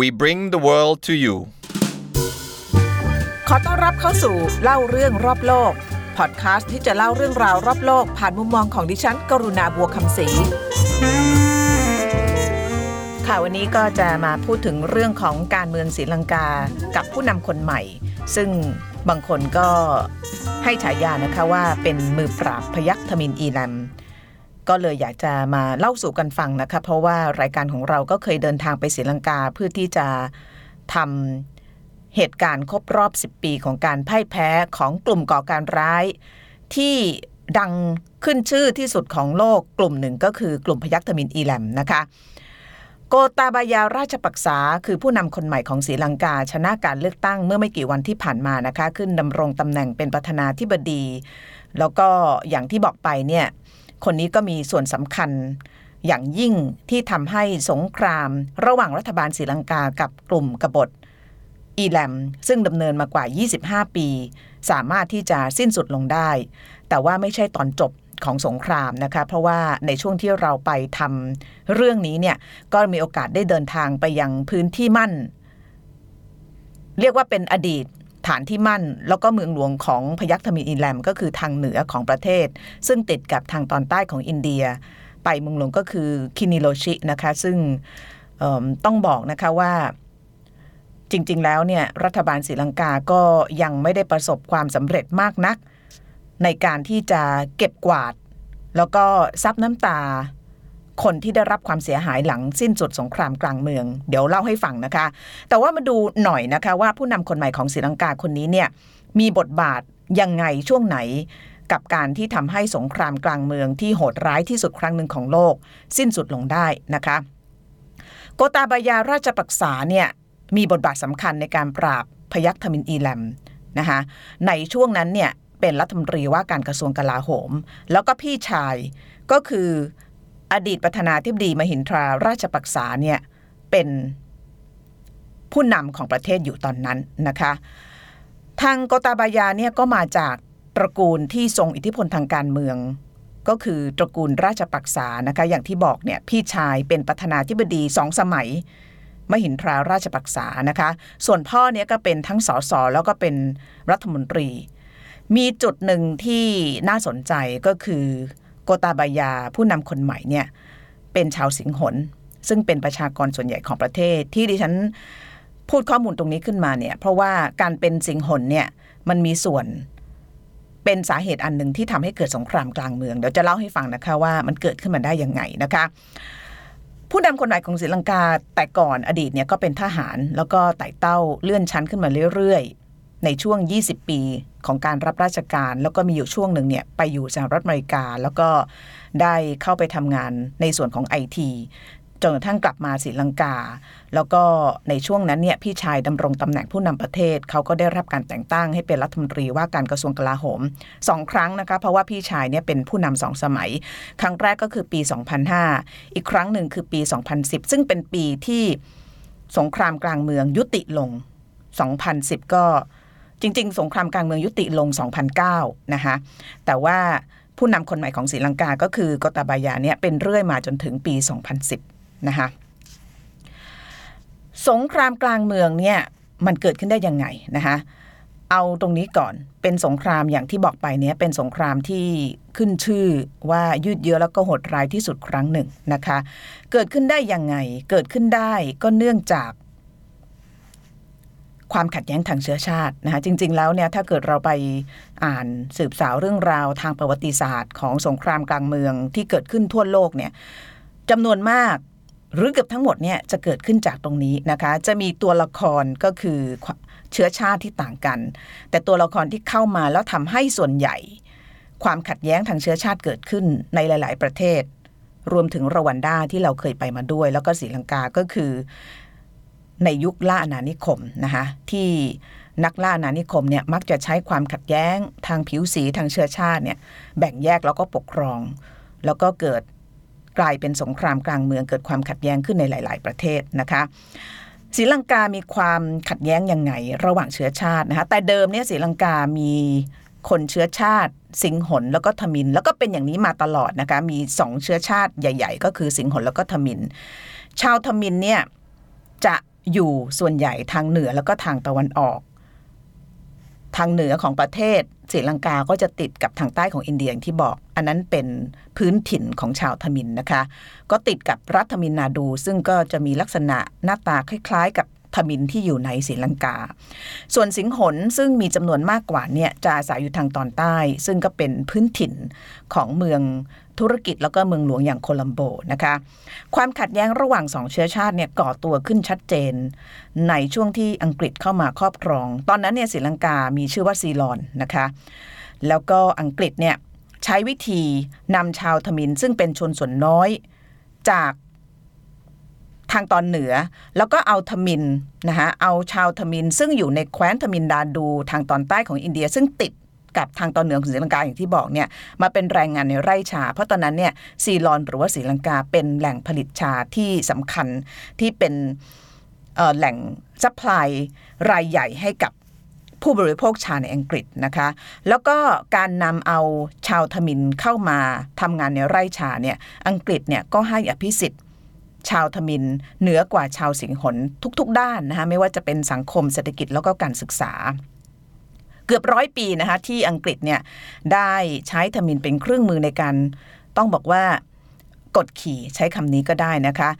We bring the world to you ขอต้อนรับเข้าสู่เล่าเรื่องรอบโลกพอดคาสต์ที่จะเล่าเรื่องราวรอบโลกผ่านมุมมองของดิฉันกรุณาบัวคำศรีค่ะวันนี้ก็จะมาพูดถึงเรื่องของการเมืองศรีลังกากับผู้นำคนใหม่ซึ่งบางคนก็ให้ฉายานะคะว่าเป็นมือปราบพยัคฆ์ทมิฬอีรันก็เลยอยากจะมาเล่าสู่กันฟังนะคะเพราะว่ารายการของเราก็เคยเดินทางไปศรีลังกาเพื่อที่จะทำเหตุการณ์ครบรอบ10ปีของการพ่ายแพ้ของกลุ่มก่อการร้ายที่ดังขึ้นชื่อที่สุดของโลกกลุ่มหนึ่งก็คือกลุ่มพยัคฆ์ทมิฬอีรันนะคะโกตาบายาราชปรึกษาคือผู้นำคนใหม่ของศรีลังกาชนะการเลือกตั้งเมื่อไม่กี่วันที่ผ่านมานะคะขึ้นดำรงตำแหน่งเป็นประธานาธิบดีแล้วก็อย่างที่บอกไปเนี่ยคนนี้ก็มีส่วนสำคัญอย่างยิ่งที่ทำให้สงครามระหว่างรัฐบาลศรีลังกากับกลุ่มกบฏอีแลมซึ่งดำเนินมากว่า25ปีสามารถที่จะสิ้นสุดลงได้แต่ว่าไม่ใช่ตอนจบของสงครามนะคะเพราะว่าในช่วงที่เราไปทำเรื่องนี้เนี่ยก็มีโอกาสได้เดินทางไปยังพื้นที่มั่นเรียกว่าเป็นอดีตฐานที่มั่นแล้วก็เมืองหลวงของพยัคฆ์ทมิฬอีรันก็คือทางเหนือของประเทศซึ่งติดกับทางตอนใต้ของอินเดียไปเมืองหลวงก็คือคินิโรชินะคะซึ่งต้องบอกนะคะว่าจริงๆแล้วเนี่ยรัฐบาลศรีลังกาก็ยังไม่ได้ประสบความสำเร็จมากนักในการที่จะเก็บกวาดแล้วก็ซับน้ำตาคนที่ได้รับความเสียหายหลังสิ้นสุดสงครามกลางเมืองเดี๋ยวเล่าให้ฟังนะคะแต่ว่ามาดูหน่อยนะคะว่าผู้นำคนใหม่ของศรีลังกาคนนี้เนี่ยมีบทบาทยังไงช่วงไหนกับการที่ทำให้สงครามกลางเมืองที่โหดร้ายที่สุดครั้งหนึ่งของโลกสิ้นสุดลงได้นะคะโกตาบายาราชปรึกษาเนี่ยมีบทบาทสำคัญในการปราบพยัคฆ์ทมิฬอีรันนะคะในช่วงนั้นเนี่ยเป็นรัฐมนตรีว่าการกระทรวงกลาโหมแล้วก็พี่ชายก็คืออดีตประธานาธิบดีมหินทราราชปรึกษาเนี่ยเป็นผู้นำของประเทศอยู่ตอนนั้นนะคะทางโกตาบายาเนี่ยก็มาจากตระกูลที่ทรงอิทธิพลทางการเมืองก็คือตระกูลราชปรึกษานะคะอย่างที่บอกเนี่ยพี่ชายเป็นประธานาธิบดี2สมัยมหินทราราชปรึกษานะคะส่วนพ่อเนี่ยก็เป็นทั้งสสแล้วก็เป็นรัฐมนตรีมีจุดหนึ่งที่น่าสนใจก็คือโกตาบายาผู้นำคนใหม่เนี่ยเป็นชาวสิงหลซึ่งเป็นประชากรส่วนใหญ่ของประเทศที่ดิฉันพูดข้อมูลตรงนี้ขึ้นมาเนี่ยเพราะว่าการเป็นสิงหลเนี่ยมันมีส่วนเป็นสาเหตุอันหนึ่งที่ทำให้เกิดสงครามกลางเมืองเดี๋ยวจะเล่าให้ฟังนะคะว่ามันเกิดขึ้นมาได้ยังไงนะคะผู้นำคนใหม่ของศรีลังกาแต่ก่อนอดีตเนี่ยก็เป็นทหารแล้วก็ไต่เต้าเลื่อนชั้นขึ้นมาเรื่อยๆในช่วง20ปีของการรับราชการแล้วก็มีอยู่ช่วงหนึ่งเนี่ยไปอยู่สหรัฐอเมริกาแล้วก็ได้เข้าไปทำงานในส่วนของ IT จนกระทั่งกลับมาศรีลังกาแล้วก็ในช่วงนั้นเนี่ยพี่ชายดำรงตำแหน่งผู้นำประเทศเขาก็ได้รับการแต่งตั้งให้เป็นรัฐมนตรีว่าการกระทรวงกลาโหม2ครั้งนะคะเพราะว่าพี่ชายเนี่ยเป็นผู้นำ2สมัยครั้งแรกก็คือปี2005อีกครั้งหนึ่งคือปี2010ซึ่งเป็นปีที่สงครามกลางเมืองยุติลง2010ก็จริงๆสงครามกลางเมืองยุติลง2009นะคะแต่ว่าผู้นำคนใหม่ของศรีลังกาก็คือโกตาบายาเนี่ยเป็นเรื่อยมาจนถึงปี2010นะคะสงครามกลางเมืองเนี่ยมันเกิดขึ้นได้ยังไงนะคะเอาตรงนี้ก่อนเป็นสงครามอย่างที่บอกไปเนี่ยเป็นสงครามที่ขึ้นชื่อว่ายืดเยื้อแล้วก็โหดร้ายที่สุดครั้งหนึ่งนะคะเกิดขึ้นได้ยังไงเกิดขึ้นได้ก็เนื่องจากความขัดแย้งทางเชื้อชาตินะคะจริงๆแล้วเนี่ยถ้าเกิดเราไปอ่านสืบสาวเรื่องราวทางประวัติศาสตร์ของสงครามกลางเมืองที่เกิดขึ้นทั่วโลกเนี่ยจำนวนมากหรือเกือบทั้งหมดเนี่ยจะเกิดขึ้นจากตรงนี้นะคะจะมีตัวละครก็คือเชื้อชาติที่ต่างกันแต่ตัวละครที่เข้ามาแล้วทำให้ส่วนใหญ่ความขัดแย้งทางเชื้อชาติเกิดขึ้นในหลายๆประเทศรวมถึงรวันดาที่เราเคยไปมาด้วยแล้วก็ศรีลังกาก็คือในยุคล่าอาณานิคมนะคะที่นักล่าอาณานิคมเนี่ยมักจะใช้ความขัดแย้งทางผิวสีทางเชื้อชาติเนี่ยแบ่งแยกแล้วก็ปกครองแล้วก็เกิดกลายเป็นสงครามกลางเมืองเกิดความขัดแย้งขึ้นในหลายๆประเทศนะคะศรีลังกามีความขัดแย้งยังไงระหว่างเชื้อชาตินะคะแต่เดิมเนี่ยศรีลังกามีคนเชื้อชาติสิงหลแล้วก็ทมิฬแล้วก็เป็นอย่างนี้มาตลอดนะคะมี2เชื้อชาติใหญ่ๆก็คือสิงหลแล้วก็ทมิฬชาวทมิฬเนี่ยจะ อยู่ส่วนใหญ่ทางเหนือแล้วก็ทางตะวันออกทางเหนือของประเทศศรีลังกาก็จะติดกับทางใต้ของอินเดียอย่างที่บอกอันนั้นเป็นพื้นถิ่นของชาวทมิฬนะคะก็ติดกับรัฐทมิฬนาดูซึ่งก็จะมีลักษณะหน้าตาคล้ายๆกับทมิฬที่อยู่ในศรีลังกาส่วนสิงหลซึ่งมีจำนวนมากกว่าเนี่ยจะอาศัยอยู่ทางตอนใต้ซึ่งก็เป็นพื้นถิ่นของเมืองธุรกิจแล้วก็เมืองหลวงอย่างโคลัมโบนะคะความขัดแย้งระหว่าง2เชื้อชาติเนี่ยก่อตัวขึ้นชัดเจนในช่วงที่อังกฤษเข้ามาครอบครองตอนนั้นเนี่ยศรีลังกามีชื่อว่าซีลอนนะคะแล้วก็อังกฤษเนี่ยใช้วิธีนำชาวทมิฬซึ่งเป็นชนส่วนน้อยจากทางตอนเหนือแล้วก็เอาทมิฬนะคะเอาชาวทมิฬซึ่งอยู่ในแคว้นทมิฬนาดูทางตอนใต้ของอินเดียซึ่งติดกับทางตอนเหนือของศรีลังกาอย่างที่บอกเนี่ยมาเป็นแรงงานในไร่ชาเพราะตอนนั้นเนี่ยซีลอนหรือว่าศรีลังกาเป็นแหล่งผลิตชาที่สำคัญที่เป็นแหล่งซัพพลายรายใหญ่ให้กับผู้บริโภคชาในอังกฤษนะคะแล้วก็การนำเอาชาวทมิฬเข้ามาทำงานในไร่ชาเนี่ยอังกฤษเนี่ยก็ให้อภิสิทธิ์ชาวทมิฬเหนือกว่าชาวสิงหลทุกๆด้านนะคะไม่ว่าจะเป็นสังคมเศรษฐกิจแล้วก็การศึกษาเกือบ100ปีนะคะที่อังกฤษเนี่ยได้ใช้ทมิฬเป็นเครื่องมือในการต้องบอกว่ากดขี่ใช้คำนี้ก็ได้นะคะ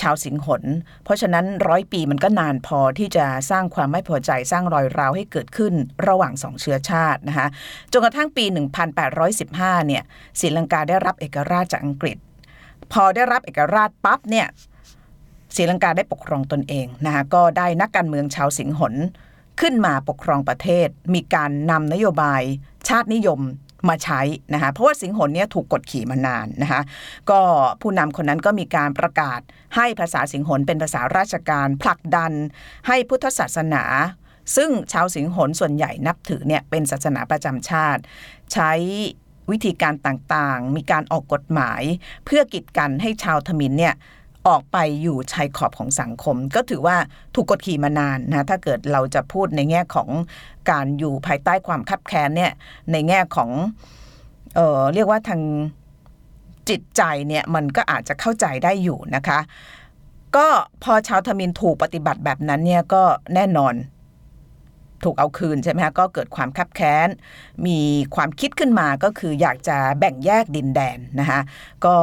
ชาวสิงหลเพราะฉะนั้น100ปีมันก็นานพอที่จะสร้างความไม่พอใจสร้างรอยร้าวให้เกิดขึ้นระหว่าง2เชื้อชาตินะคะจนกระทั่งปี1815เนี่ยศรีลังกาได้รับเอกราชจากอังกฤษพอได้รับเอกราชปั๊บเนี่ยศรีลังกาได้ปกครองตนเองนะคะก็ได้นักการเมืองชาวสิงหลขึ้นมาปกครองประเทศมีการนำนโยบายชาตินิยมมาใช้นะคะเพราะว่าสิงหลเนี่ยถูกกดขี่มานานนะคะก็ผู้นำคนนั้นก็มีการประกาศให้ภาษาสิงหลเป็นภาษาราชการผลักดันให้พุทธศาสนาซึ่งชาวสิงหลส่วนใหญ่นับถือเนี่ยเป็นศาสนาประจำชาติใช้วิธีการต่างๆมีการออกกฎหมายเพื่อกีดกันให้ชาวทมิฬเนี่ยออกไปอยู่ชายขอบของสังคมก็ถือว่าถูกกดขี่มานานนะถ้าเกิดเราจะพูดในแง่ของการอยู่ภายใต้ความคับแค้นเนี่ยในแง่ของเรียกว่าทางจิตใจเนี่ยมันก็อาจจะเข้าใจได้อยู่นะคะก็พอชาวทมิฬถูกปฏิบัติแบบนั้นเนี่ยก็แน่นอนถูกเอาคืนใช่ไหมคะก็เกิดความคับแค้นมีความคิดขึ้นมาก็คืออยากจะแบ่งแยกดินแดนนะคะก็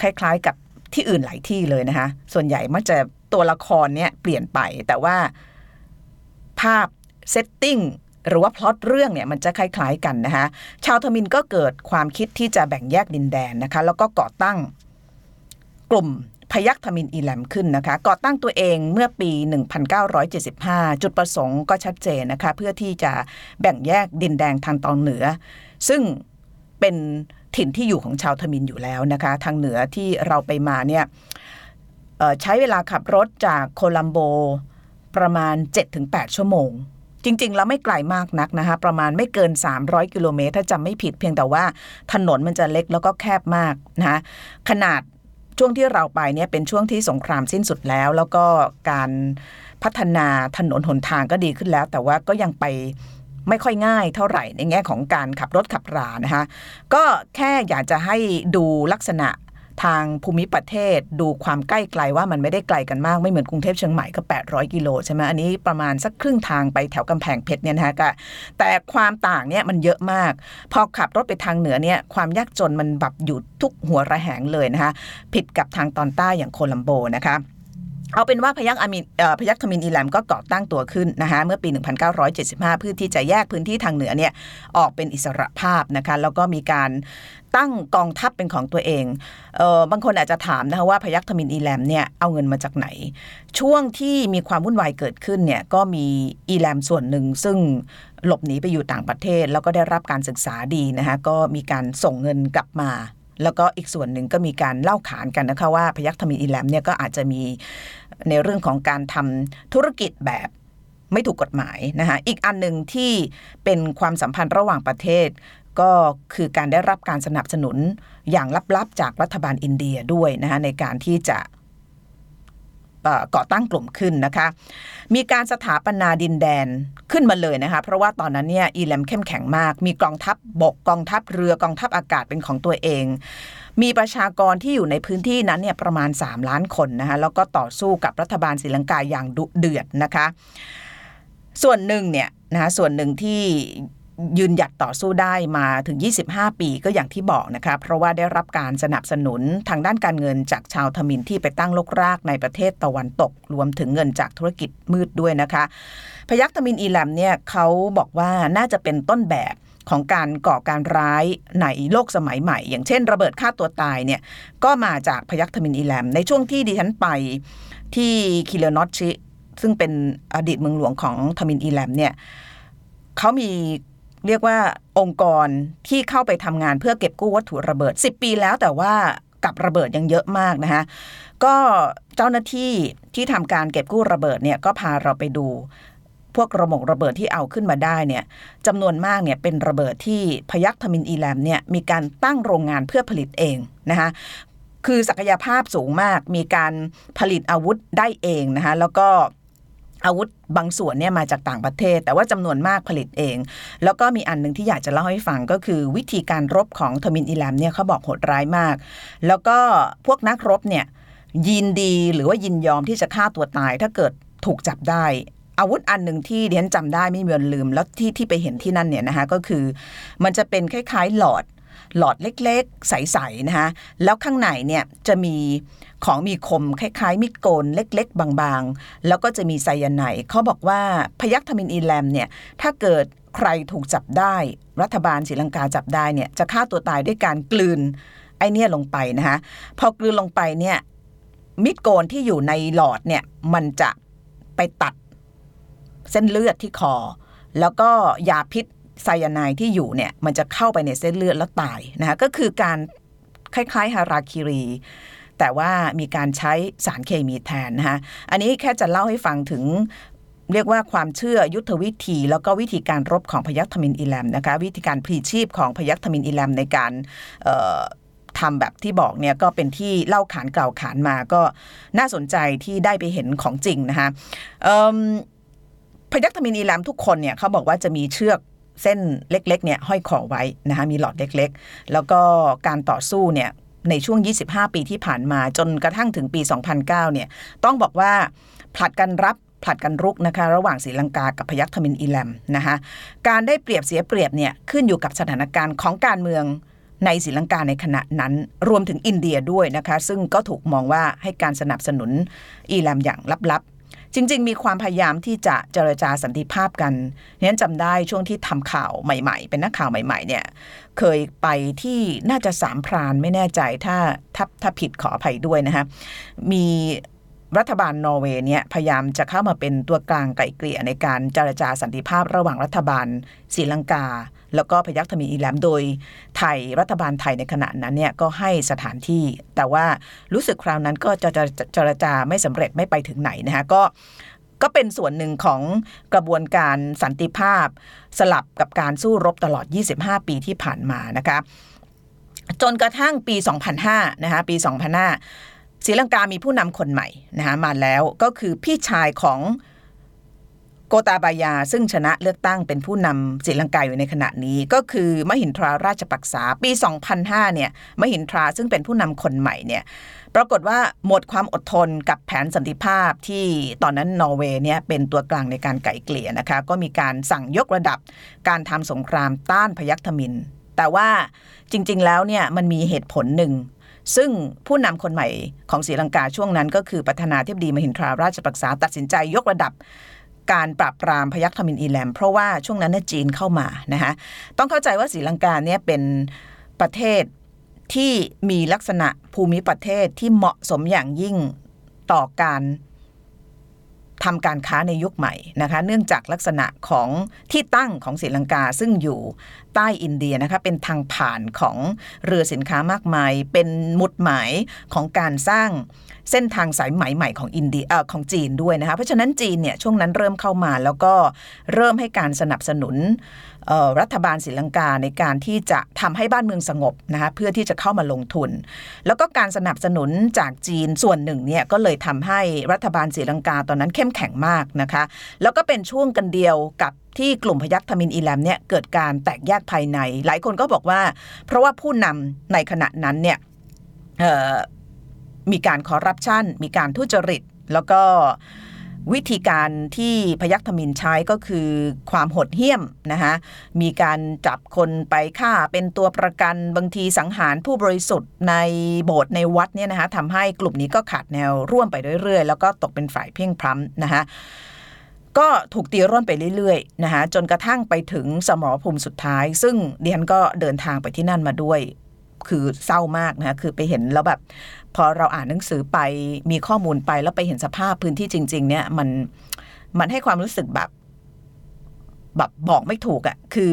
คล้ายๆกับที่อื่นหลายที่เลยนะคะส่วนใหญ่มักจะตัวละครเนี่ยเปลี่ยนไปแต่ว่าภาพเซตติ้งหรือว่าพล็อตเรื่องเนี่ยมันจะคล้ายๆกันนะคะชาวทมิฬก็เกิดความคิดที่จะแบ่งแยกดินแดนนะคะแล้วก็ก่อตั้งกลุ่มพยัคฆ์ทมิฬอีแหลมขึ้นนะคะก่อตั้งตัวเองเมื่อปี1975จุดประสงค์ก็ชัดเจนนะคะเพื่อที่จะแบ่งแยกดินแดนทางตอนเหนือซึ่งเป็นถิ่นที่อยู่ของชาวทมิฬอยู่แล้วนะคะทางเหนือที่เราไปมาเนี่ยใช้เวลาขับรถจากโคลัมโบประมาณ 7-8 ชั่วโมงจริงๆแล้วไม่ไกลมากนักนะคะประมาณไม่เกิน300กิโลเมตรถ้าจำไม่ผิดเพียงแต่ว่าถนนมันจะเล็กแล้วก็แคบมากนะคะขนาดช่วงที่เราไปเนี่ยเป็นช่วงที่สงครามสิ้นสุดแล้วแล้วก็การพัฒนาถนนหนทางก็ดีขึ้นแล้วแต่ว่าก็ยังไปไม่ค่อยง่ายเท่าไหร่ในแง่ของการขับรถขับรานะคะก็แค่อยากจะให้ดูลักษณะทางภูมิประเทศดูความใกล้ไกลว่ามันไม่ได้ไกลกันมากไม่เหมือนกรุงเทพเชียงใหม่ก็800กิโลใช่ไหมอันนี้ประมาณสักครึ่งทางไปแถวกำแพงเพชรเนี่ยนะคะแต่ความต่างเนี่ยมันเยอะมากพอขับรถไปทางเหนือเนี่ยความยากจนมันแบบอยู่ทุกหัวระแหงเลยนะคะผิดกับทางตอนใต้อย่างโคลัมโบนะคะเอาเป็นว่าพยัคฆ์ทมิฬอีแหลมก็ก่อตั้งตัวขึ้นนะคะเมื่อปี1975เพื่อที่จะแยกพื้นที่ทางเหนือเนี่ยออกเป็นอิสรภาพนะคะแล้วก็มีการตั้งกองทัพเป็นของตัวเองบางคนอาจจะถามนะคะว่าพยัคฆ์ทมิฬอีแหลมเนี่ยเอาเงินมาจากไหนช่วงที่มีความวุ่นวายเกิดขึ้นเนี่ยก็มีอีแหลมส่วนหนึ่งซึ่งหลบหนีไปอยู่ต่างประเทศแล้วก็ได้รับการศึกษาดีนะคะก็มีการส่งเงินกลับมาแล้วก็อีกส่วนหนึ่งก็มีการเล่าขานกันนะคะว่าพยัคฆ์ทมิฬอีแหลมเนี่ยก็อาจจะมีในเรื่องของการทำธุรกิจแบบไม่ถูกกฎหมายนะคะอีกอันหนึ่งที่เป็นความสัมพันธ์ระหว่างประเทศก็คือการได้รับการสนับสนุนอย่างลับๆจากรัฐบาลอินเดียด้วยนะคะในการที่จะก่อตั้งกลุ่มขึ้นนะคะมีการสถาปนาดินแดนขึ้นมาเลยนะคะเพราะว่าตอนนั้นเนี่ยอีแหลมเข้มแข็งมากมีกองทัพบกกองทัพเรือกองทัพอากาศเป็นของตัวเอง มีประชากรที่อยู่ในพื้นที่นั้นเนี่ยประมาณ3ล้านคนนะคะแล้วก็ต่อสู้กับรัฐบาลศรีลังกาอย่างดุเดือดนะคะส่วนหนึ่งเนี่ยนะคะส่วนหนึ่งที่ยืนหยัดต่อสู้ได้มาถึง25ปีก็อย่างที่บอกนะคะเพราะว่าได้รับการสนับสนุนทางด้านการเงินจากชาวทมิฬที่ไปตั้งรกรากในประเทศตะวันตกรวมถึงเงินจากธุรกิจมืดด้วยนะคะพยัคฆ์ทมิฬอีแลมเนี่ยเขาบอกว่าน่าจะเป็นต้นแบบของการก่อการร้ายในโลกสมัยใหม่อย่างเช่นระเบิดฆ่าตัวตายเนี่ยก็มาจากพยัคฆ์ทมิฬอีแลมในช่วงที่ดิฉันไปที่คิเลนอตชิซึ่งเป็นอดีตเมืองหลวงของทมิฬอีแลมเนี่ยเขามีเรียกว่าองค์กรที่เข้าไปทำงานเพื่อเก็บกู้วัตถุระเบิด10ปีแล้วแต่ว่ากับระเบิดยังเยอะมากนะคะก็เจ้าหน้าที่ที่ทำการเก็บกู้ระเบิดเนี่ยก็พาเราไปดูพวกระเบิดที่เอาขึ้นมาได้เนี่ยจำนวนมากเนี่ยเป็นระเบิดที่พยัคฆ์ทมิฬอีแลมเนี่ยมีการตั้งโรงงานเพื่อผลิตเองนะคะคือศักยภาพสูงมากมีการผลิตอาวุธได้เองนะคะแล้วก็อาวุธบางส่วนเนี่ยมาจากต่างประเทศแต่ว่าจำนวนมากผลิตเองแล้วก็มีอันนึงที่อยากจะเล่าให้ฟังก็คือวิธีการรบของทมิฬอีแลมเนี่ยเขาบอกโหดร้ายมากแล้วก็พวกนักรบเนี่ยยินดีหรือว่ายินยอมที่จะฆ่าตัวตายถ้าเกิดถูกจับได้อาวุธอันนึงที่เรียนจำได้ไม่มีวันลืมแล้วที่ไปเห็นที่นั่นเนี่ยนะคะก็คือมันจะเป็นคล้ายๆหลอดเล็กๆใสๆนะคะแล้วข้างในเนี่ยจะมีของมีคมคล้ายๆมีดโกนเล็กๆบางๆแล้วก็จะมีไซยาไนด์เขาบอกว่าพยัคฆ์ทมิฬอีแลมเนี่ยถ้าเกิดใครถูกจับได้รัฐบาลศรีลังกาจับได้เนี่ยจะฆ่าตัวตายด้วยการกลืนไอเนี่ยลงไปนะคะพอกลืนลงไปเนี่ยมีดโกนที่อยู่ในหลอดเนี่ยมันจะไปตัดเส้นเลือดที่คอแล้วก็ยาพิษไซยาไนด์ที่อยู่เนี่ยมันจะเข้าไปในเส้นเลือดแล้วตายนะคะก็คือการคล้ายๆฮาราคิรีแต่ว่ามีการใช้สารเคมีแทนนะคะอันนี้แค่จะเล่าให้ฟังถึงเรียกว่าความเชื่อยุทธวิธีแล้วก็วิธีการรบของพยัคฆ์ทมิฬอีแลมนะคะวิธีการพลีชีพของพยัคฆ์ทมิฬอีแลมในการทำแบบที่บอกเนี่ยก็เป็นที่เล่าขานกล่าวขานมาก็น่าสนใจที่ได้ไปเห็นของจริงนะคะพยัคฆ์ทมิฬอีแลมทุกคนเนี่ยเขาบอกว่าจะมีเชือกเส้นเล็กๆเนี่ยห้อยคอไว้นะคะมีหลอดเล็กๆแล้วก็การต่อสู้เนี่ยในช่วง25ปีที่ผ่านมาจนกระทั่งถึงปี2009เนี่ยต้องบอกว่าผลัดกันรับผลัดกันรุกนะคะระหว่างศรีลังกากับพยัคฆ์ทมิฬอีแลมนะคะการได้เปรียบเสียเปรียบเนี่ยขึ้นอยู่กับสถานการณ์ของการเมืองในศรีลังกาในขณะนั้นรวมถึงอินเดียด้วยนะคะซึ่งก็ถูกมองว่าให้การสนับสนุนอีแลมอย่างลับจริงๆมีความพยายามที่จะเจรจาสันติภาพกันเนี่ยจำได้ช่วงที่ทำข่าวใหม่ๆเป็นนักข่าวใหม่ๆเนี่ยเคยไปที่น่าจะสามพรานไม่แน่ใจถ้าผิดขออภัยด้วยนะคะมีรัฐบาลนอร์เวย์เนี่ยพยายามจะเข้ามาเป็นตัวกลางไกล่เกลี่ยในการเจรจาสันติภาพระหว่างรัฐบาลศรีลังกาแล้วก็พยัคฆ์ทมิฬอีแลมโดยไทยรัฐบาลไทยในขณะนั้นเนี่ยก็ให้สถานที่แต่ว่ารู้สึกคราวนั้นก็จะเจรจาไม่สำเร็จไม่ไปถึงไหนนะคะก็เป็นส่วนหนึ่งของกระบวนการสันติภาพสลับกับการสู้รบตลอด25ปีที่ผ่านมานะคะจนกระทั่งปี2005นะคะปี2005ศรีลังกามีผู้นำคนใหม่นะคะมาแล้วก็คือพี่ชายของโกตาบายาซึ่งชนะเลือกตั้งเป็นผู้นำศรีลังกาอยู่ในขณะนี้ก็คือมหินทราราชปักษาปี2005เนี่ยมหินทราซึ่งเป็นผู้นำคนใหม่เนี่ยปรากฏว่าหมดความอดทนกับแผนสันติภาพที่ตอนนั้นนอร์เวย์เนี่ยเป็นตัวกลางในการไกล่เกลี่ยนะคะก็มีการสั่งยกระดับการทำสงครามต้านพยัคฆ์ทมิฬแต่ว่าจริงๆแล้วเนี่ยมันมีเหตุผลหนึ่งซึ่งผู้นำคนใหม่ของศรีลังกาช่วงนั้นก็คือประธานาธิบดีมหินทราราชปักษาตัดสินใจยกระดับการปราบปรามพยัคฆ์ทมิฬอีแลมเพราะว่าช่วงนั้นเนี่ยจีนเข้ามานะคะต้องเข้าใจว่าศรีลังกาเนี่ยเป็นประเทศที่มีลักษณะภูมิประเทศที่เหมาะสมอย่างยิ่งต่อการทำการค้าในยุคใหม่นะคะเนื่องจากลักษณะของที่ตั้งของศรีลังกาซึ่งอยู่ใต้อินเดียนะคะเป็นทางผ่านของเรือสินค้ามากมายเป็นหมุดหมายของการสร้างเส้นทางสายไหมใหม่ของอินเดียของจีนด้วยนะคะเพราะฉะนั้นจีนเนี่ยช่วงนั้นเริ่มเข้ามาแล้วก็เริ่มให้การสนับสนุนรัฐบาลศรีลังกาในการที่จะทำให้บ้านเมืองสงบนะคะเพื่อที่จะเข้ามาลงทุนแล้วก็การสนับสนุนจากจีนส่วนหนึ่งเนี่ยก็เลยทำให้รัฐบาลศรีลังกาตอนนั้นเข้มแข็งมากนะคะแล้วก็เป็นช่วงกันเดียวกับที่กลุ่มพยัคฆ์ทมิฬอีแลมเนี่ยเกิดการแตกแยกภายในหลายคนก็บอกว่าเพราะว่าผู้นำในขณะนั้นเนี่ย มีการคอร์รัปชันมีการทุจริตแล้วก็วิธีการที่พยัคฆ์ทมิฬใช้ก็คือความโหดเหี้ยมนะคะมีการจับคนไปฆ่าเป็นตัวประกันบางทีสังหารผู้บริสุทธิ์ในโบสถ์ในวัดเนี่ยนะคะทำให้กลุ่มนี้ก็ขาดแนวร่วมไปเรื่อยๆแล้วก็ตกเป็นฝ่ายเพ่งพล้ำนะคะก็ถูกตีร่นไปเรื่อยๆนะคะจนกระทั่งไปถึงสมรภูมิสุดท้ายซึ่งดิฉันก็เดินทางไปที่นั่นมาด้วยคือเศร้ามากนะคะคือไปเห็นแล้วแบบพอเราอ่านหนังสือไปมีข้อมูลไปแล้วไปเห็นสภาพพื้นที่จริงๆเนี่ยมันให้ความรู้สึกแบบบอกไม่ถูกอ่ะคือ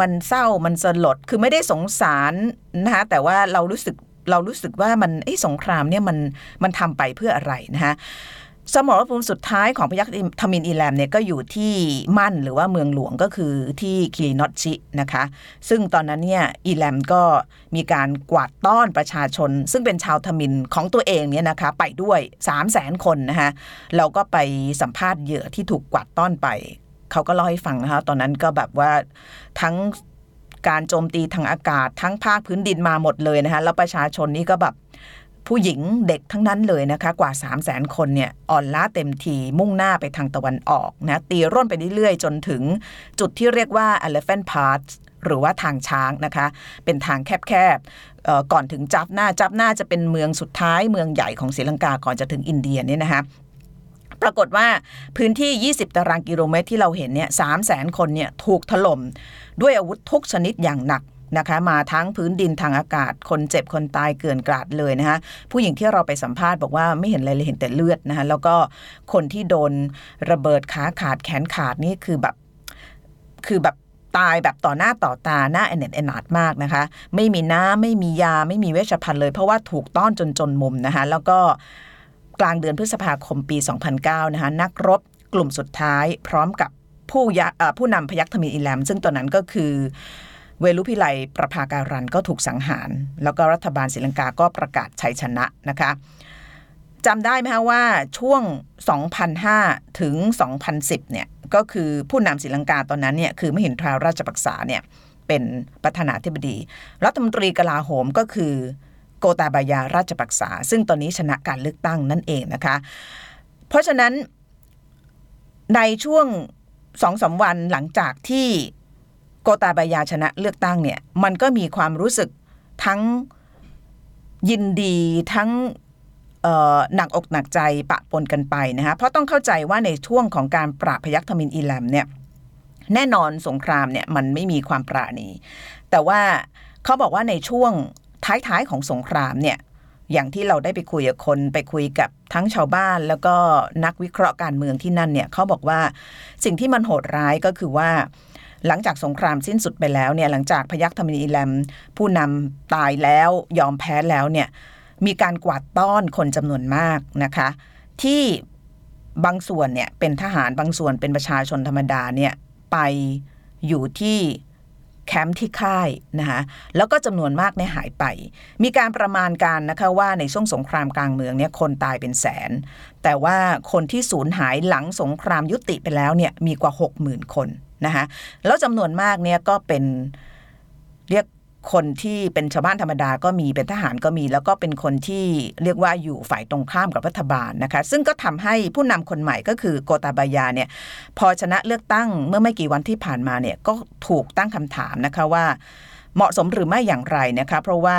มันเศร้ามันสลดคือไม่ได้สงสารนะคะแต่ว่าเรารู้สึกว่ามันสงครามเนี่ยมันทำไปเพื่ออะไรนะคะสมรภูมิสุดท้ายของพยัคฆ์ทมิฬอีแลมเนี่ยก็อยู่ที่มั่นหรือว่าเมืองหลวงก็คือที่คิรินอตชินะคะซึ่งตอนนั้นเนี่ยอีแลมก็มีการกวาดต้อนประชาชนซึ่งเป็นชาวทมิฬของตัวเองเนี่ยนะคะไปด้วย 300,000 คนนะคะเราก็ไปสัมภาษณ์เหยื่อที่ถูกกวาดต้อนไปเขาก็เล่าให้ฟังนะคะตอนนั้นก็แบบว่าทั้งการโจมตีทางอากาศทั้งภาคพื้นดินมาหมดเลยนะคะแล้วประชาชนนี่ก็แบบผู้หญิงเด็กทั้งนั้นเลยนะคะกว่า 300,000 คนเนี่ยอ่อนล้าเต็มทีมุ่งหน้าไปทางตะวันออกนะตีร่นไปเรื่อยๆจนถึงจุดที่เรียกว่า Elephant Pass หรือว่าทางช้างนะคะเป็นทางแคบๆก่อนถึงจับหน้าจะเป็นเมืองสุดท้ายเมืองใหญ่ของศรีลังกาก่อนจะถึงอินเดียเนี่ยนะคะปรากฏว่าพื้นที่20ตารางกิโลเมตรที่เราเห็นเนี่ย 300,000 คนเนี่ยถูกถล่มด้วยอาวุธทุกชนิดอย่างหนักนะคะมาทั้งพื้นดินทางอากาศคนเจ็บคนตายเกลื่อนกลาดเลยนะคะผู้หญิงที่เราไปสัมภาษณ์บอกว่าไม่เห็นอะไรเลยเห็นแต่เลือดนะคะแล้วก็คนที่โดนระเบิดขาขาดแขนขาดนี่คือแบบตายแบบต่อหน้าต่อตาหน้าแอนเนตแอนนาดมากนะคะไม่มีน้ำไม่มียาไม่มีเวชภัณฑ์เลยเพราะว่าถูกต้อนจนมุมนะคะแล้วก็กลางเดือนพฤษภาคมปี 2009 นะคะนักรบกลุ่มสุดท้ายพร้อมกับผู้นำพยัคฆ์ทมิฬอีแลมซึ่งตอนนั้นก็คือเวลุพิไลประภาการันก็ถูกสังหารแล้วก็รัฐบาลศรีลังกาก็ประกาศชัยชนะนะคะจำได้ไหมคะว่าช่วง 2005 ถึง 2010 เนี่ยก็คือผู้นำศรีลังกาตอนนั้นเนี่ยคือมหินทราราชปกษาเนี่ยเป็นประธานาธิบดีรัฐมนตรีกลาโหมก็คือโกตาบายาราชปกษาซึ่งตอนนี้ชนะการเลือกตั้งนั่นเองนะคะเพราะฉะนั้นในช่วง 2-3 วันหลังจากที่โกตาบายาชนะเลือกตั้งเนี่ยมันก็มีความรู้สึกทั้งยินดีทั้งหนักอกหนักใจปะปนกันไปนะคะเพราะต้องเข้าใจว่าในช่วงของการปราบพยัคฆ์ทมิฬอีแลมเนี่ยแน่นอนสงครามเนี่ยมันไม่มีความปราณีแต่ว่าเขาบอกว่าในช่วงท้ายๆของสงครามเนี่ยอย่างที่เราได้ไปคุยกับคนไปคุยกับทั้งชาวบ้านแล้วก็นักวิเคราะห์การเมืองที่นั่นเนี่ยเขาบอกว่าสิ่งที่มันโหดร้ายก็คือว่าหลังจากสงครามสิ้นสุดไปแล้วเนี่ยหลังจากพยัคฆ์ทมิฬอีแลมผู้นำตายแล้วยอมแพ้แล้วเนี่ยมีการกวาดต้อนคนจำนวนมากนะคะที่บางส่วนเนี่ยเป็นทหารบางส่วนเป็นประชาชนธรรมดาเนี่ยไปอยู่ที่แคมป์ที่ค่ายนะคะแล้วก็จำนวนมากเนี่ยหายไปมีการประมาณการนะคะว่าในช่วงสงครามกลางเมืองเนี่ยคนตายเป็นแสนแต่ว่าคนที่สูญหายหลังสงครามยุติไปแล้วเนี่ยมีกว่า 60,000 คนนะคะแล้วจำนวนมากเนี่ยก็เป็นเรียกคนที่เป็นชาวบ้านธรรมดาก็มีเป็นทหารก็มีแล้วก็เป็นคนที่เรียกว่าอยู่ฝ่ายตรงข้ามกับรัฐบาลนะคะซึ่งก็ทำให้ผู้นำคนใหม่ก็คือโกตาบายาเนี่ยพอชนะเลือกตั้งเมื่อไม่กี่วันที่ผ่านมาเนี่ยก็ถูกตั้งคำถามนะคะว่าเหมาะสมหรือไม่อย่างไรนะคะเพราะว่า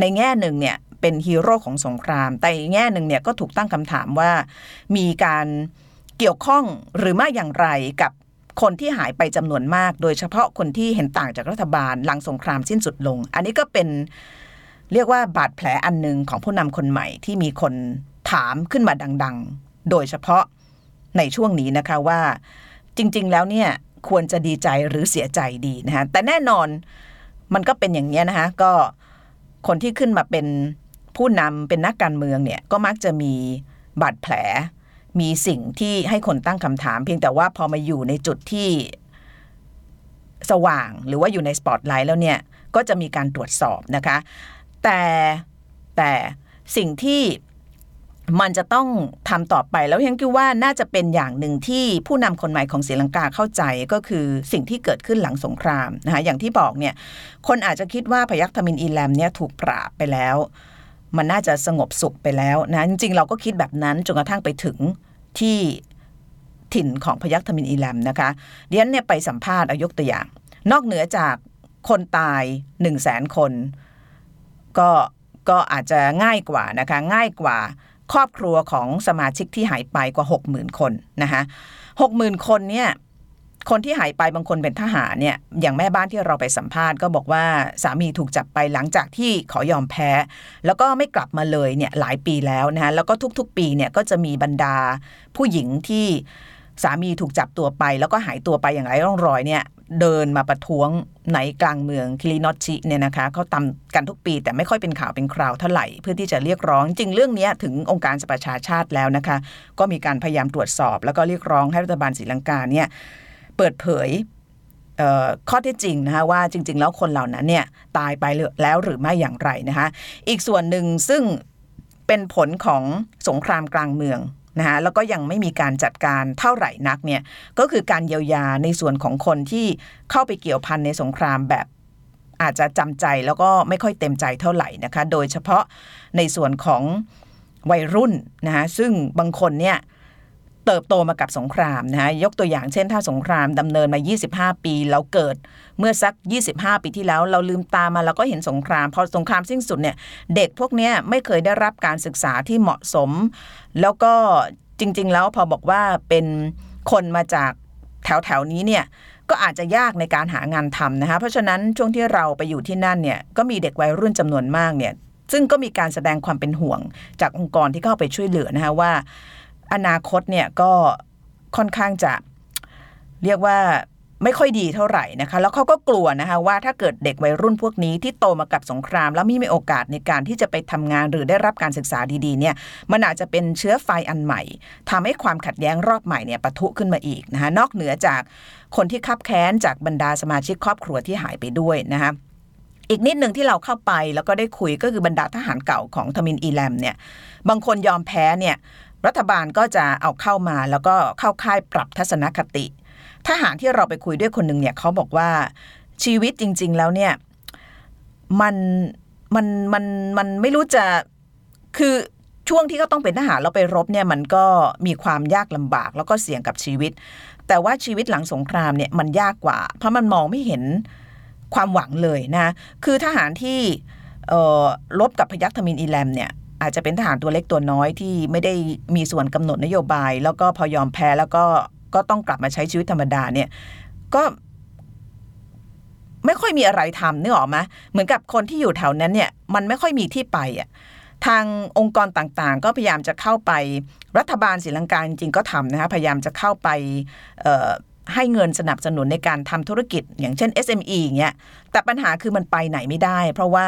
ในแง่หนึ่งเนี่ยเป็นฮีโร่ของสงครามแต่อีกแง่หนึ่งเนี่ยก็ถูกตั้งคำถามว่ามีการเกี่ยวข้องหรือไม่อย่างไรกับคนที่หายไปจำนวนมากโดยเฉพาะคนที่เห็นต่างจากรัฐบาลหลังสงครามสิ้นสุดลงอันนี้ก็เป็นเรียกว่าบาดแผลอันนึงของผู้นำคนใหม่ที่มีคนถามขึ้นมาดังๆโดยเฉพาะในช่วงนี้นะคะว่าจริงๆแล้วเนี่ยควรจะดีใจหรือเสียใจดีนะคะแต่แน่นอนมันก็เป็นอย่างนี้นะคะก็คนที่ขึ้นมาเป็นผู้นำเป็นนักการเมืองเนี่ยก็มักจะมีบาดแผลมีสิ่งที่ให้คนตั้งคำถามเพียงแต่ว่าพอมาอยู่ในจุดที่สว่างหรือว่าอยู่ในสปอตไลท์แล้วเนี่ยก็จะมีการตรวจสอบนะคะแต่สิ่งที่ มันจะต้องทำต่อไปแล้วยังคิดว่าน่าจะเป็นอย่างหนึ่งที่ผู้นำคนใหม่ของศรีลังกาเข้าใจก็คือสิ่งที่เกิดขึ้นหลังสงครามนะคะอย่างที่บอกเนี่ยคนอาจจะคิดว่าพยัคฆ์ทมิฬอีแลมเนี่ยถูกปราบไปแล้วมันน่าจะสงบสุขไปแล้วนะจริงๆเราก็คิดแบบนั้นจนกระทั่งไปถึงที่ถิ่นของพยัคฆ์ทมิฬอีแลมนะคะเดี๋ยวเนี่ยไปสัมภาษณ์ยกตัวอย่างนอกเหนือจากคนตาย 100,000 คนก็อาจจะง่ายกว่านะคะง่ายกว่าครอบครัวของสมาชิกที่หายไปกว่า 60,000 คนนะคะ60,000 คนเนี่ยคนที่หายไปบางคนเป็นทหารเนี่ยอย่างแม่บ้านที่เราไปสัมภาษณ์ก็บอกว่าสามีถูกจับไปหลังจากที่ขอยอมแพ้แล้วก็ไม่กลับมาเลยเนี่ยหลายปีแล้วนะคะแล้วก็ทุกๆปีเนี่ยก็จะมีบรรดาผู้หญิงที่สามีถูกจับตัวไปแล้วก็หายตัวไปอย่างไร้ร่องรอยเนี่ยเดินมาประท้วงในกลางเมืองคิรินอชิเนี่ยนะคะเขาทำกันทุกปีแต่ไม่ค่อยเป็นข่าวเป็นคราวเท่าไหร่เพื่อที่จะเรียกร้องจริงเรื่องนี้ถึงองค์การสหประชาชาติแล้วนะคะก็มีการพยายามตรวจสอบแล้วก็เรียกร้องให้รัฐบาลศรีลังกาเนี่ยเปิดเผยข้อเท็จจริงนะคะว่าจริงๆแล้วคนเหล่านั้นเนี่ยตายไปแล้วหรือไม่อย่างไรนะคะอีกส่วนหนึ่งซึ่งเป็นผลของสงครามกลางเมืองนะคะแล้วก็ยังไม่มีการจัดการเท่าไหร่นักเนี่ยก็คือการเยียวยาในส่วนของคนที่เข้าไปเกี่ยวพันในสงครามแบบอาจจะจำใจแล้วก็ไม่ค่อยเต็มใจเท่าไหร่นะคะโดยเฉพาะในส่วนของวัยรุ่นนะคะซึ่งบางคนเนี่ยเติบโตมากับสงครามนะคะยกตัวอย่างเช่นถ้าสงครามดำเนินมา25ปีเราเกิดเมื่อสัก25ปีที่แล้วเราลืมตามาเราก็เห็นสงครามพอสงครามสิ้นสุดเนี่ยเด็กพวกนี้ไม่เคยได้รับการศึกษาที่เหมาะสมแล้วก็จริงๆแล้วพอบอกว่าเป็นคนมาจากแถวๆนี้เนี่ยก็อาจจะยากในการหางานทำนะคะเพราะฉะนั้นช่วงที่เราไปอยู่ที่นั่นเนี่ยก็มีเด็กวัยรุ่นจำนวนมากเนี่ยซึ่งก็มีการแสดงความเป็นห่วงจากองค์กรที่เข้าไปช่วยเหลือนะคะว่าอนาคตเนี่ยก็ค่อนข้างจะเรียกว่าไม่ค่อยดีเท่าไหร่นะคะแล้วเขาก็กลัวนะคะว่าถ้าเกิดเด็กวัยรุ่นพวกนี้ที่โตมากับสงครามแล้วไม่มีโอกาสในการที่จะไปทำงานหรือได้รับการศึกษาดีๆเนี่ยมันอาจจะเป็นเชื้อไฟอันใหม่ทำให้ความขัดแย้งรอบใหม่เนี่ยปะทุขึ้นมาอีกนะคะนอกเหนือจากคนที่คับแค้นจากบรรดาสมาชิกครอบครัวที่หายไปด้วยนะคะอีกนิดนึงที่เราเข้าไปแล้วก็ได้คุยก็คือบรรดาทหารเก่าของทมิฬอีแลมเนี่ยบางคนยอมแพ้เนี่ยรัฐบาลก็จะเอาเข้ามาแล้วก็เข้าค่ายปรับทัศนคติทหารที่เราไปคุยด้วยคนหนึ่งเนี่ยเขาบอกว่าชีวิตจริงๆแล้วเนี่ยมันไม่รู้จะคือช่วงที่เขาต้องเป็นทหารแล้วไปรบเนี่ยมันก็มีความยากลำบากแล้วก็เสี่ยงกับชีวิตแต่ว่าชีวิตหลังสงครามเนี่ยมันยากกว่าเพราะมันมองไม่เห็นความหวังเลยนะคือทหารที่รบกับพยัคฆ์ทมิฬอีแลมเนี่ยอาจจะเป็นทหารตัวเล็กตัวน้อยที่ไม่ได้มีส่วนกำหนดนโยบายแล้วก็พอยอมแพ้แล้วก็ต้องกลับมาใช้ชีวิตธรรมดาเนี่ยก็ไม่ค่อยมีอะไรทำนึกออกไหมเหมือนกับคนที่อยู่แถวนั้นเนี่ยมันไม่ค่อยมีที่ไปอ่ะทางองค์กรต่างๆก็พยายามจะเข้าไปรัฐบาลศรีลังกาจริงๆก็ทำนะคะพยายามจะเข้าไปให้เงินสนับสนุนในการทำธุรกิจอย่างเช่น SME อย่างเงี้ยแต่ปัญหาคือมันไปไหนไม่ได้เพราะว่า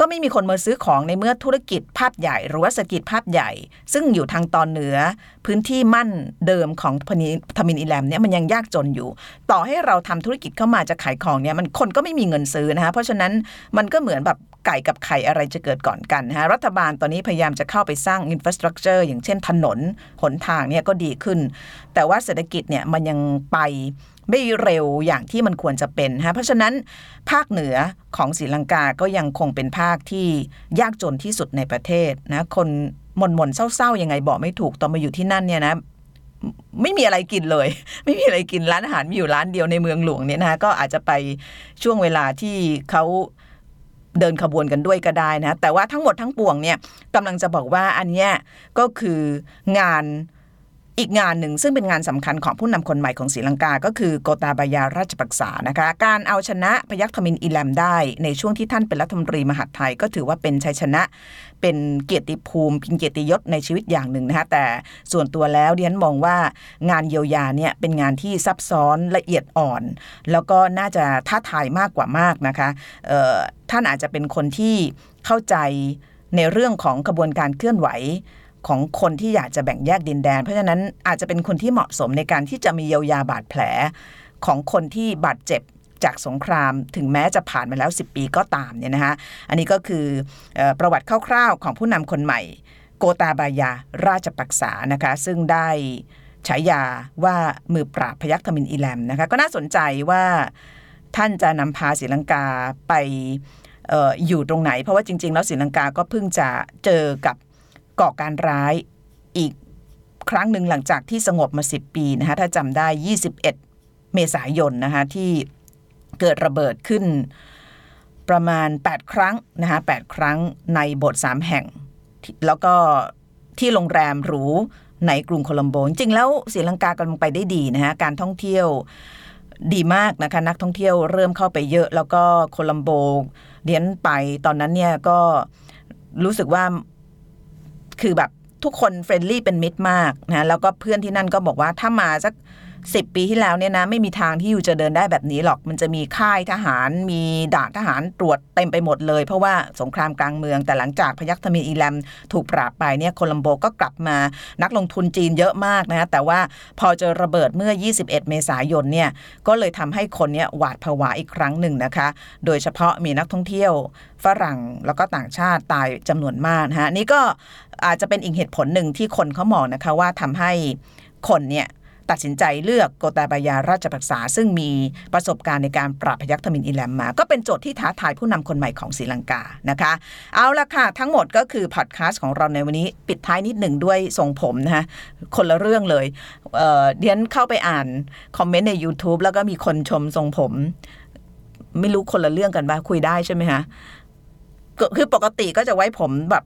ก็ไม่มีคนมาซื้อของในเมื่อธุรกิจภาพใหญ่หรือว่าเศรษฐกิจภาพใหญ่ซึ่งอยู่ทางตอนเหนือพื้นที่มั่นเดิมของทมิฬอีแลมเนี่ยมันยังยากจนอยู่ต่อให้เราทำธุรกิจเข้ามาจะขายของเนี่ยมันคนก็ไม่มีเงินซื้อนะคะเพราะฉะนั้นมันก็เหมือนแบบไก่กับไข่อะไรจะเกิดก่อนกันนะคะรัฐบาลตอนนี้พยายามจะเข้าไปสร้างอินฟราสตรักเจอร์อย่างเช่นถนนหนทางเนี่ยก็ดีขึ้นแต่ว่าเศรษฐกิจเนี่ยมันยังไปไม่เร็วอย่างที่มันควรจะเป็นฮะเพราะฉะนั้นภาคเหนือของศรีลังกาก็ยังคงเป็นภาคที่ยากจนที่สุดในประเทศนะคนหม่นๆเศร้าๆยังไงบอกไม่ถูกตอนมาอยู่ที่นั่นเนี่ยนะไม่มีอะไรกินเลยไม่มีอะไรกินร้านอาหารมีอยู่ร้านเดียวในเมืองหลวงเนี่ยนะก็อาจจะไปช่วงเวลาที่เขาเดินขบวนกันด้วยก็ได้นะแต่ว่าทั้งหมดทั้งปวงเนี่ยกำลังจะบอกว่าอันนี้ก็คืองานอีกงานหนึ่งซึ่งเป็นงานสำคัญของผู้นำคนใหม่ของศรีลังกาก็คือโกตาบายาราชปรึกษานะคะการเอาชนะพยัคฆ์ทมิฬอีแลมได้ในช่วงที่ท่านเป็นรัฐมนตรีมหาดไทยก็ถือว่าเป็นชัยชนะเป็นเกียรติภูมิเป็นเกียรติยศในชีวิตอย่างหนึ่งนะคะแต่ส่วนตัวแล้วดิฉันมองว่างานเยียวยาเนี่ยเป็นงานที่ซับซ้อนละเอียดอ่อนแล้วก็น่าจะท้าทายมากกว่ามากนะคะท่านอาจจะเป็นคนที่เข้าใจในเรื่องของกระบวนการเคลื่อนไหวของคนที่อยากจะแบ่งแยกดินแดนเพราะฉะนั้นอาจจะเป็นคนที่เหมาะสมในการที่จะมีเยียวยาบาดแผลของคนที่บาดเจ็บจากสงครามถึงแม้จะผ่านมาแล้ว10ปีก็ตามเนี่ยนะคะอันนี้ก็คือประวัติคร่าวๆของผู้นำคนใหม่ โกตาบายาราชปรักษานะคะซึ่งได้ฉายาว่ามือปราบพยัคฆมินอีแลมนะคะก็น่าสนใจว่าท่านจะนำพาศรีลังกาไปอยู่ตรงไหนเพราะว่าจริงๆแล้วศรีลังกาก็เพิ่งจะเจอกับก่อการร้ายอีกครั้งหนึ่งหลังจากที่สงบมา10ปีนะคะถ้าจำได้21เมษายนนะคะที่เกิดระเบิดขึ้นประมาณ8ครั้งนะคะ8ครั้งในโบสถ์3แห่งแล้วก็ที่โรงแรมหรูในกรุงโคลัมโบจริงแล้วศรีลังกากำลังไปได้ดีนะคะการท่องเที่ยวดีมากนะคะนักท่องเที่ยวเริ่มเข้าไปเยอะแล้วก็โคลัมโบเรียนไปตอนนั้นเนี่ยก็รู้สึกว่าคือแบบทุกคนเฟรนลี่เป็นมิตรมากนะแล้วก็เพื่อนที่นั่นก็บอกว่าถ้ามาสัก10ปีที่แล้วเนี่ยนะไม่มีทางที่อยู่จะเดินได้แบบนี้หรอกมันจะมีค่ายทหารมีด่านทหารตรวจเต็มไปหมดเลยเพราะว่าสงครามกลางเมืองแต่หลังจากพยัคฆมินอีแลมถูกปราบไปเนี่ยโคลัมโบก็กลับมานักลงทุนจีนเยอะมากนะแต่ว่าพอเจอระเบิดเมื่อ21เมษายนเนี่ยก็เลยทำให้คนเนี่ยหวาดผวาอีกครั้งหนึ่งนะคะโดยเฉพาะมีนักท่องเที่ยวฝรั่งแล้วก็ต่างชาติตายจำนวนมากนะฮะนี่ก็อาจจะเป็นอีกเหตุผลหนึ่งที่คนเขามองนะคะว่าทำให้คนเนี่ยตัดสินใจเลือกโกตาบายาราชปรักษาซึ่งมีประสบการณ์ในการปราบพยัคฆมินอีแลมมาก็เป็นโจทย์ที่ท้าทายผู้นำคนใหม่ของศรีลังกานะคะเอาละค่ะทั้งหมดก็คือพอดคาสต์ของเราในวันนี้ปิดท้ายนิดหนึ่งด้วยทรงผมนะคะคนละเรื่องเลยเดี๋ยวเข้าไปอ่านคอมเมนต์ใน YouTube แล้วก็มีคนชมทรงผมไม่รู้คนละเรื่องกันป่ะคุยได้ใช่ไหมคะคือปกติก็จะไว้ผมแบบ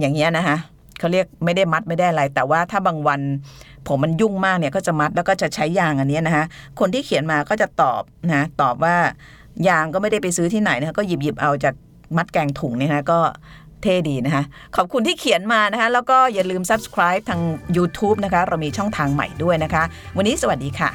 อย่างเงี้ยนะคะเขาเรียกไม่ได้มัดไม่ได้อะไรแต่ว่าถ้าบางวันผมมันยุ่งมากเนี่ยก็จะมัดแล้วก็จะใช้ยางอันนี้นะคะคนที่เขียนมาก็จะตอบนะตอบว่ายางก็ไม่ได้ไปซื้อที่ไหนนะคะก็หยิบเอาจากมัดแกงถุงเนี่ยนะก็เท่ดีนะคะขอบคุณที่เขียนมานะคะแล้วก็อย่าลืม Subscribe ทาง YouTube นะคะเรามีช่องทางใหม่ด้วยนะคะวันนี้สวัสดีค่ะ